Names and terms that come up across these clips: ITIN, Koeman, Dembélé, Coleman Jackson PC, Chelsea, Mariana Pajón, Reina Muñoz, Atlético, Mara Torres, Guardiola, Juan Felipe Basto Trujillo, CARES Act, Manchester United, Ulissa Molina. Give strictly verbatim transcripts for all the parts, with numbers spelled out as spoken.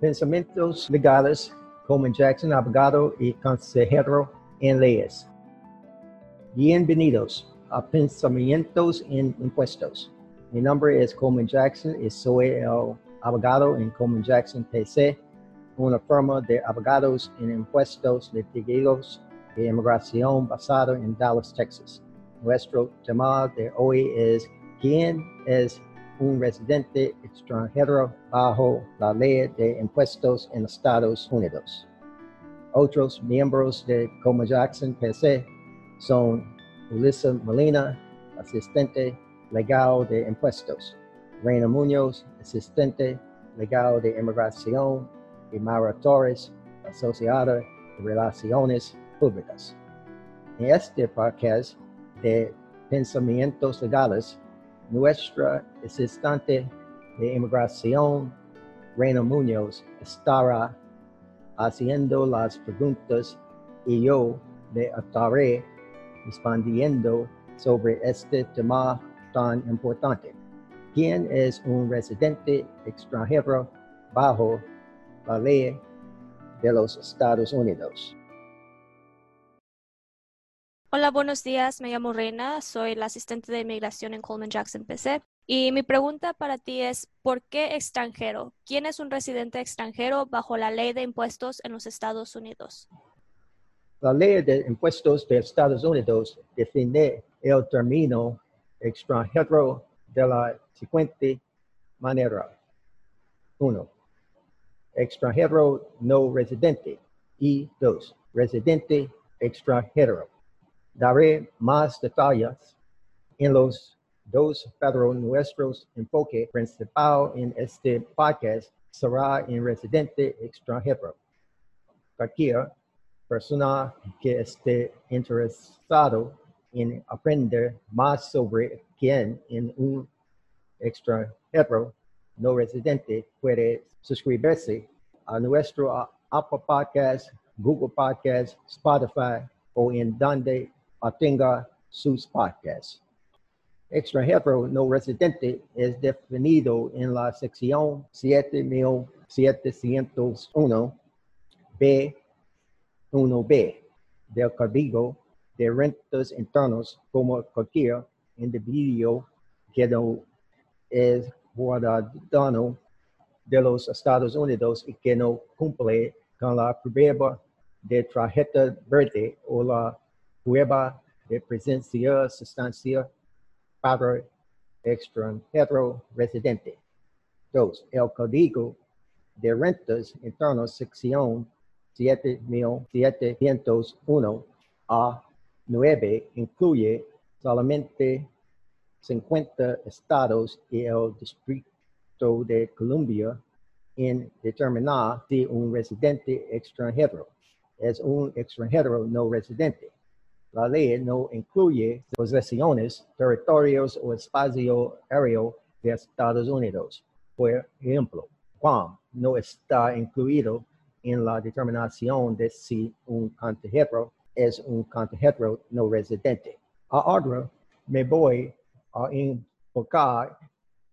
pensamientos legales Coleman Jackson, abogado y consejero en leyes. Bienvenidos a Pensamientos en Impuestos. Mi nombre es Coleman Jackson y soy el abogado en Coleman Jackson P C, una firma de abogados en impuestos, litigios e inmigración basada en Dallas, Texas. Nuestro tema de hoy es ¿quién es un residente extranjero bajo la ley de impuestos en Estados Unidos? Otros miembros de Coleman Jackson P C son Ulissa Molina, asistente legal de impuestos, Reina Muñoz, asistente legal de inmigración, y Mara Torres, asociada de relaciones públicas. En este podcast de Pensamientos Legales, nuestra asistente de inmigración, Reina Muñoz, estará haciendo las preguntas y yo le estaré respondiendo sobre este tema tan importante. ¿Quién es un residente extranjero bajo la ley de los Estados Unidos? Hola, buenos días. Me llamo Reina. Soy la asistente de inmigración en Coleman Jackson P C. Y mi pregunta para ti es, ¿por qué extranjero? ¿Quién es un residente extranjero bajo la ley de impuestos en los Estados Unidos? La ley de impuestos de Estados Unidos define el término extranjero de la siguiente manera. uno. Extranjero no residente. Y dos. Residente extranjero. Daré más detalles en los dos, pero nuestro enfoque principal en este podcast será en residente extranjero. Cualquier persona que esté interesado en aprender más sobre quién es un extranjero no residente puede suscribirse a nuestro Apple Podcast, Google Podcast, Spotify o en donde obtenga sus podcasts. Extranjero no residente es definido en la sección siete mil setecientos uno B uno B del Código de Rentas Internas como cualquier individuo que no es ciudadano de los Estados Unidos y que no cumple con la prueba de tarjeta verde o la prueba de presencia sustancial para extranjero residente. dos. El Código de Rentas Internas, sección siete mil setecientos uno A nueve, incluye solamente cincuenta estados y el Distrito de Columbia en determinar si un residente extranjero es un extranjero no residente. La ley no incluye posesiones, territorios o espacio aéreo de Estados Unidos. Por ejemplo, Guam no está incluido en la determinación de si un extranjero es un extranjero no residente. Ahora me voy a enfocar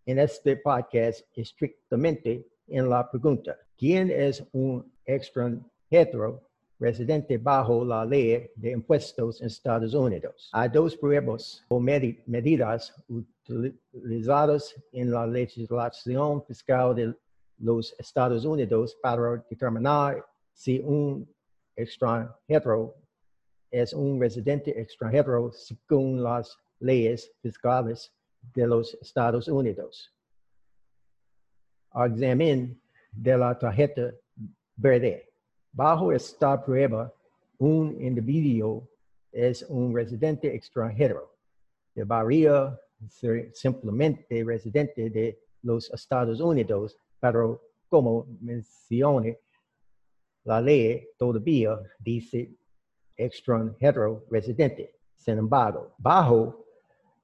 en este podcast estrictamente en la pregunta: ¿quién es un extranjero residente bajo la ley de impuestos en Estados Unidos? Hay dos pruebas o med- medidas utilizadas en la legislación fiscal de los Estados Unidos para determinar si un extranjero es un residente extranjero según las leyes fiscales de los Estados Unidos. Examen de la tarjeta verde. Bajo esta prueba, un individuo es un residente extranjero. Debería ser simplemente residente de los Estados Unidos, pero como mencioné, la ley todavía dice extranjero residente. Sin embargo, bajo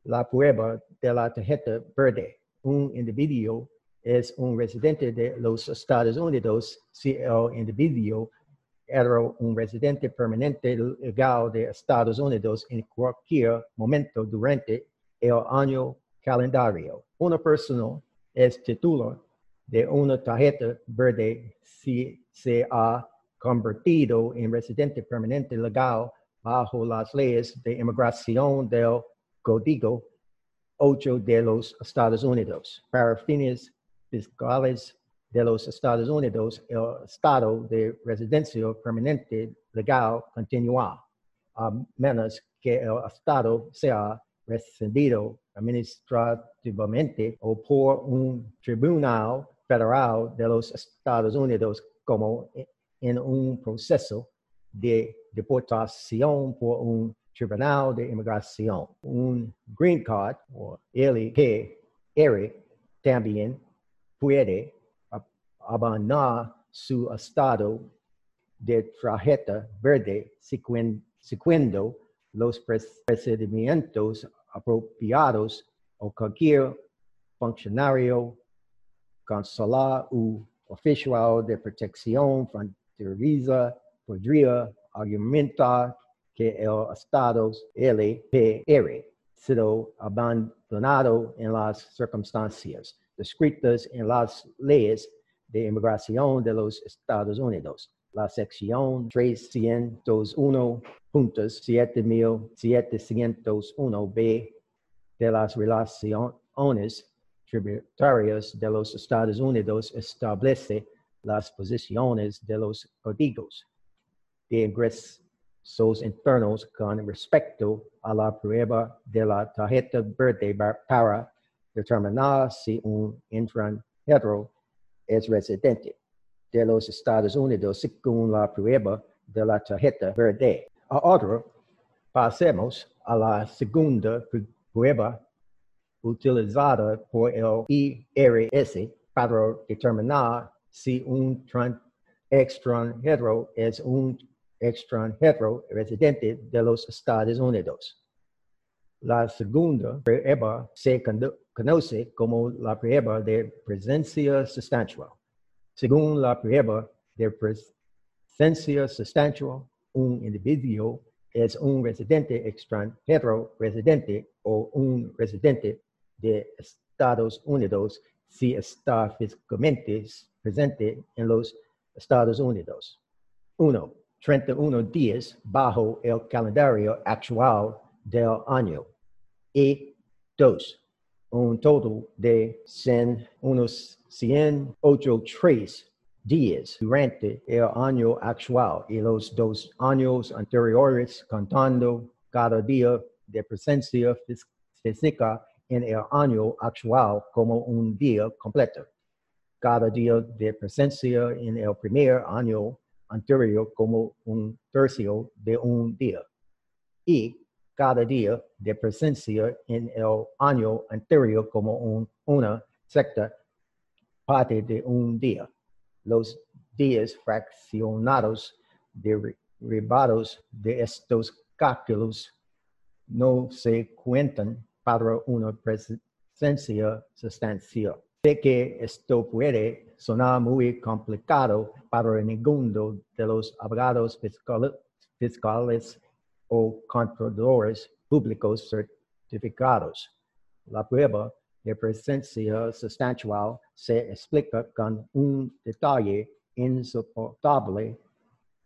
la prueba de la tarjeta verde, un individuo es un residente de los Estados Unidos si el individuo era un residente permanente legal de Estados Unidos en cualquier momento durante el año calendario. Una persona es titular de una tarjeta verde si se ha convertido en residente permanente legal bajo las leyes de inmigración del Código ocho de los Estados Unidos. Para fines fiscales de los Estados Unidos, el estado de residencia permanente legal continúa, a menos que el estado sea rescindido administrativamente o por un tribunal federal de los Estados Unidos, como en un proceso de deportación por un tribunal de inmigración. Un green card o L P R también puede abandonar su estado de tarjeta verde siguiendo los procedimientos apropiados o cualquier funcionario consular u oficial de protección fronteriza podría argumentar que el estado L P R sido abandonado en las circunstancias descritas en las leyes de inmigración de los Estados Unidos. La sección trescientos uno punto siete mil setecientos uno B de las relaciones tributarias de los Estados Unidos establece las posiciones de los códigos de ingresos internos con respecto a la prueba de la tarjeta verde para determinar si un extranjero es residente de los Estados Unidos según la prueba de la tarjeta verde. Ahora pasemos a la segunda prueba utilizada por el I R S para determinar si un extranjero es un extranjero residente de los Estados Unidos. La segunda prueba se conoce como la prueba de presencia sustancial. Según la prueba de presencia sustancial, un individuo es un residente extranjero residente o un residente de Estados Unidos si está físicamente presente en los Estados Unidos. uno. treinta y uno días bajo el calendario actual del año. Y dos. Un total de cien, unos ciento ochenta y tres días durante el año actual y los dos años anteriores contando cada día de presencia física en el año actual como un día completo. Cada día de presencia en el primer año anterior como un tercio de un día. Y cada día de presencia en el año anterior como un, una sexta parte de un día. Los días fraccionados derivados de estos cálculos no se cuentan para una presencia sustancial. Sé que esto puede sonar muy complicado para ninguno de los abogados fiscal, fiscales o contadores públicos certificados. La prueba de presencia sustancial se explica con un detalle insoportable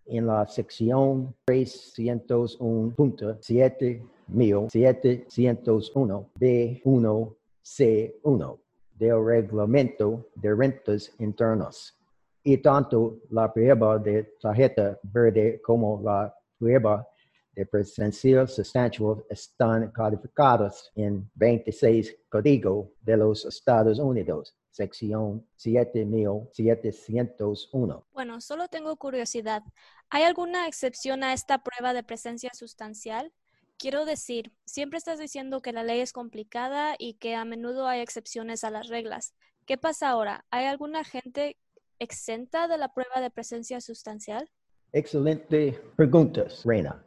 en la sección trescientos uno punto siete mil setecientos uno B uno C uno del Reglamento de Rentas Internas. Y tanto la prueba de tarjeta verde como la prueba de presencia sustancial están codificadas en veintiséis Código de los Estados Unidos, sección siete mil setecientos uno. Bueno, solo tengo curiosidad. ¿Hay alguna excepción a esta prueba de presencia sustancial? Quiero decir, siempre estás diciendo que la ley es complicada y que a menudo hay excepciones a las reglas. ¿Qué pasa ahora? ¿Hay alguna gente exenta de la prueba de presencia sustancial? Excelente preguntas, Reina.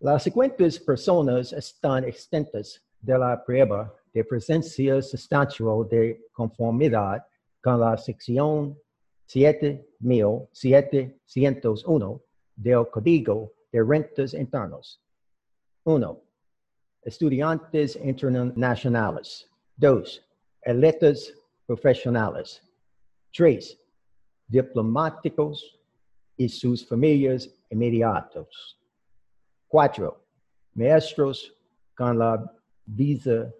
Las siguientes personas están exentas de la prueba de presencia sustancial de conformidad con la sección siete mil setecientos uno del Código de Rentas Internas. uno. Estudiantes internacionales. dos. Atletas profesionales. tres, diplomáticos y sus familias inmediatos. Cuatro, maestros con la visa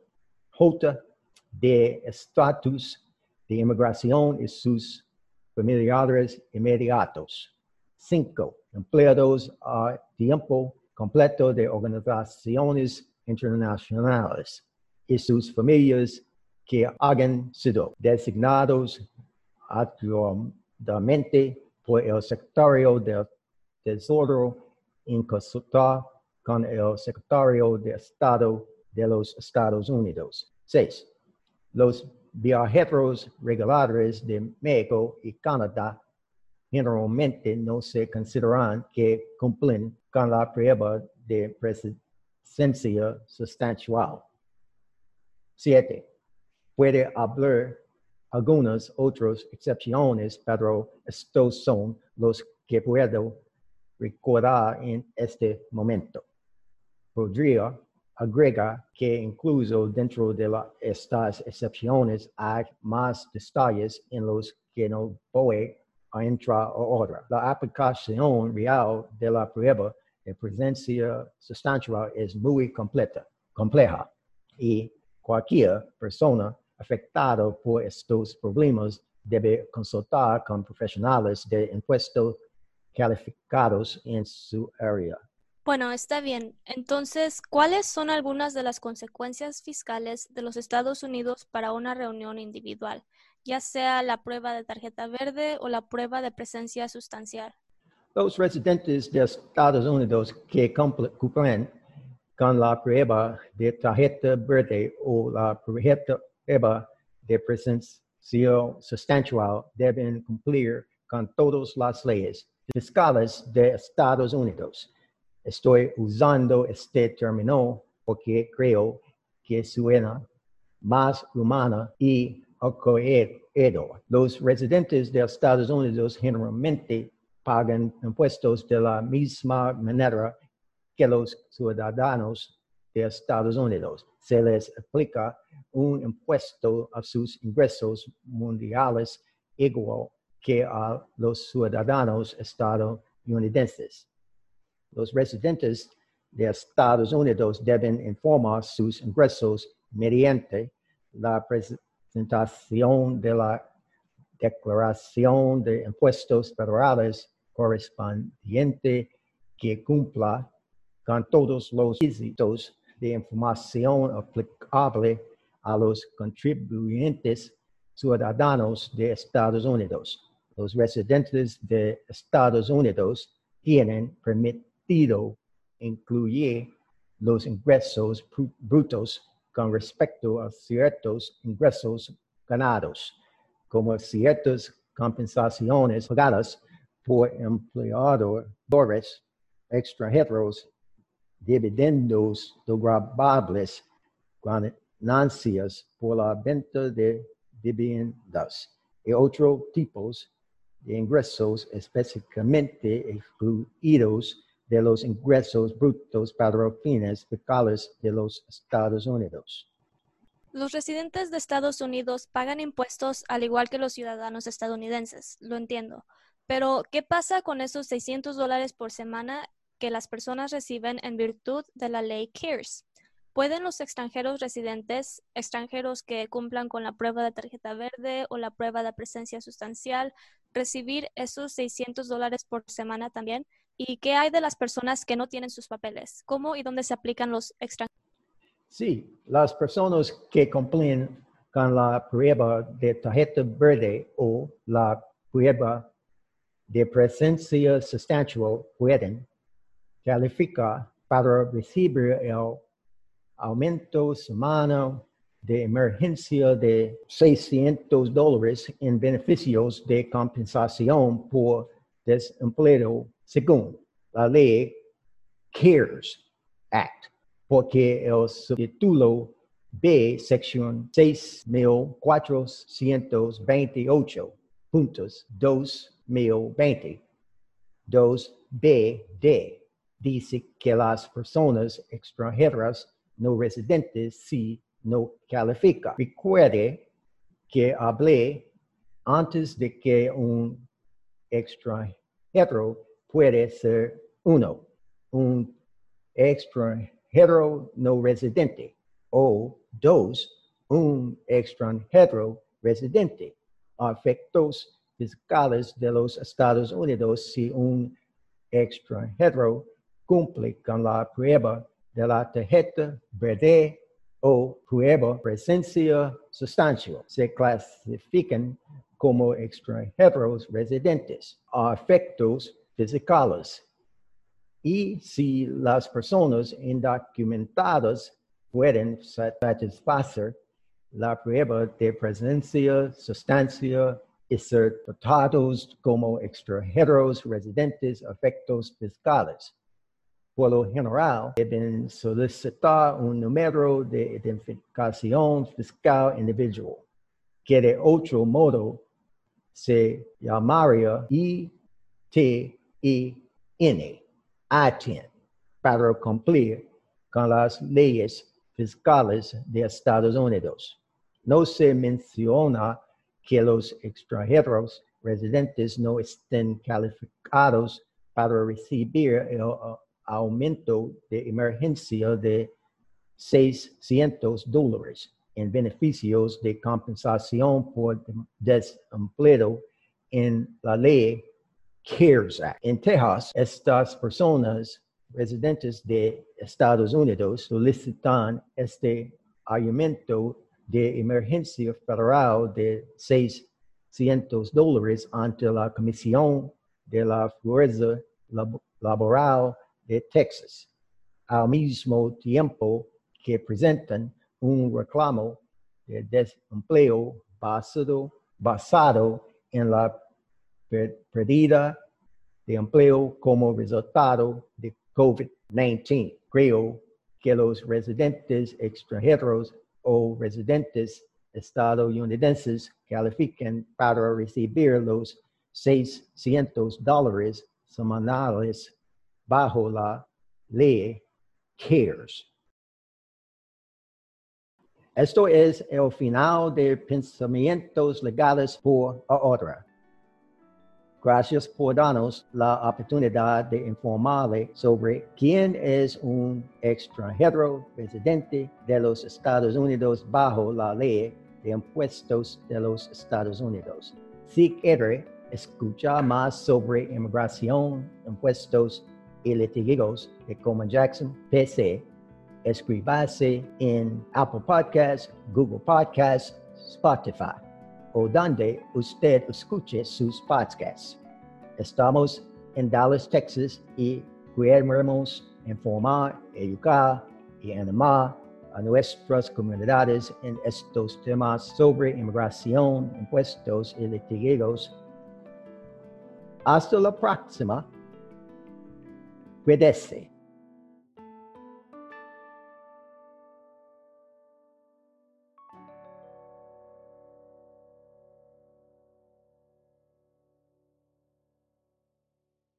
J de estatus de inmigración y sus familiares inmediatos. Cinco, empleados a tiempo completo de organizaciones internacionales y sus familias que hayan sido designados actualmente por el secretario del Tesoro en consulta con el secretario de Estado de los Estados Unidos. Seis, los viajeros regulares de México y Canadá generalmente no se consideran que cumplen con la prueba de presencia sustancial. Siete, puede haber algunas otras excepciones, pero estos son los que puedo recordar en este momento. Podría agrega que incluso dentro de la, estas excepciones hay más detalles en los que no voy a entrar ahora. La aplicación real de la prueba de presencia sustancial es muy completa, compleja, y cualquier persona afectada por estos problemas debe consultar con profesionales de impuestos calificados en su área. Bueno, está bien. Entonces, ¿cuáles son algunas de las consecuencias fiscales de los Estados Unidos para una reunión individual, ya sea la prueba de tarjeta verde o la prueba de presencia sustancial? Los residentes de Estados Unidos que cumplen con la prueba de tarjeta verde o la prueba de presencia sustancial deben cumplir con todas las leyes fiscales de Estados Unidos. Estoy usando este término porque creo que suena más humana y acogedor. Los residentes de Estados Unidos generalmente pagan impuestos de la misma manera que los ciudadanos de Estados Unidos. Se les aplica un impuesto a sus ingresos mundiales igual que a los ciudadanos estadounidenses. Los residentes de Estados Unidos deben informar sus ingresos mediante la presentación de la declaración de impuestos federales correspondiente que cumpla con todos los requisitos de información aplicable a los contribuyentes ciudadanos de Estados Unidos. Los residentes de Estados Unidos tienen permitido incluye los ingresos brutos con respecto a ciertos ingresos ganados, como ciertas compensaciones pagadas por empleadores extranjeros, dividendos gravables, ganancias por la venta de viviendas y otros tipos de ingresos específicamente excluidos de los ingresos brutos para fines fiscales de los Estados Unidos. Los residentes de Estados Unidos pagan impuestos al igual que los ciudadanos estadounidenses, lo entiendo. Pero, ¿qué pasa con esos seiscientos dólares por semana que las personas reciben en virtud de la ley CARES? ¿Pueden los extranjeros residentes, extranjeros que cumplan con la prueba de tarjeta verde o la prueba de presencia sustancial, recibir esos seiscientos dólares por semana también? ¿Y qué hay de las personas que no tienen sus papeles? ¿Cómo y dónde se aplican los extranjeros? Sí, las personas que cumplen con la prueba de tarjeta verde o la prueba de presencia sustancial pueden calificar para recibir el aumento semanal de emergencia de seiscientos dólares en beneficios de compensación por desempleo según la ley CARES Act, porque el subtítulo B, sección seis mil cuatrocientos veintiocho punto dos mil veinte, dos B D, dice que las personas extranjeras no residentes sí no califican. Recuerde que hablé antes de que un extranjero puede ser uno, un extranjero no residente, o dos, un extranjero residente, a efectos fiscales de los Estados Unidos si un extranjero cumple con la prueba de la tarjeta verde o prueba presencia sustancial. Se clasifican como extranjeros residentes a efectos fiscales. Y si las personas indocumentadas pueden satisfacer la prueba de presencia sustancial y ser tratados como extranjeros residentes a efectos fiscales. Por lo general, deben solicitar un número de identificación fiscal individual, que de otro modo se llamaría I T I N, I T I N, para cumplir con las leyes fiscales de Estados Unidos. No se menciona que los extranjeros residentes no estén calificados para recibir el aumento de emergencia de seiscientos dólares en beneficios de compensación por desempleo en la ley CARES Act. En Texas, estas personas residentes de Estados Unidos solicitan este aumento de emergencia federal de seiscientos dólares ante la Comisión de la Fuerza Laboral de Texas, al mismo tiempo que presentan un reclamo de desempleo basado, basado en la pérdida de empleo como resultado de COVID diecinueve. Creo que los residentes extranjeros o residentes estadounidenses califican para recibir los seiscientos dólares semanales bajo la ley CARES. Esto es el final de Pensamientos Legales por ahora. Gracias por darnos la oportunidad de informarle sobre quién es un extranjero residente de los Estados Unidos bajo la ley de impuestos de los Estados Unidos. Si quiere escuchar más sobre inmigración, impuestos y litigios de Coleman Jackson P C, escríbase en Apple Podcasts, Google Podcasts, Spotify, o donde usted escuche sus podcasts. Estamos en Dallas, Texas, y queremos informar, educar y animar a nuestras comunidades en estos temas sobre inmigración, impuestos y litigios. Hasta la próxima. Cuídese.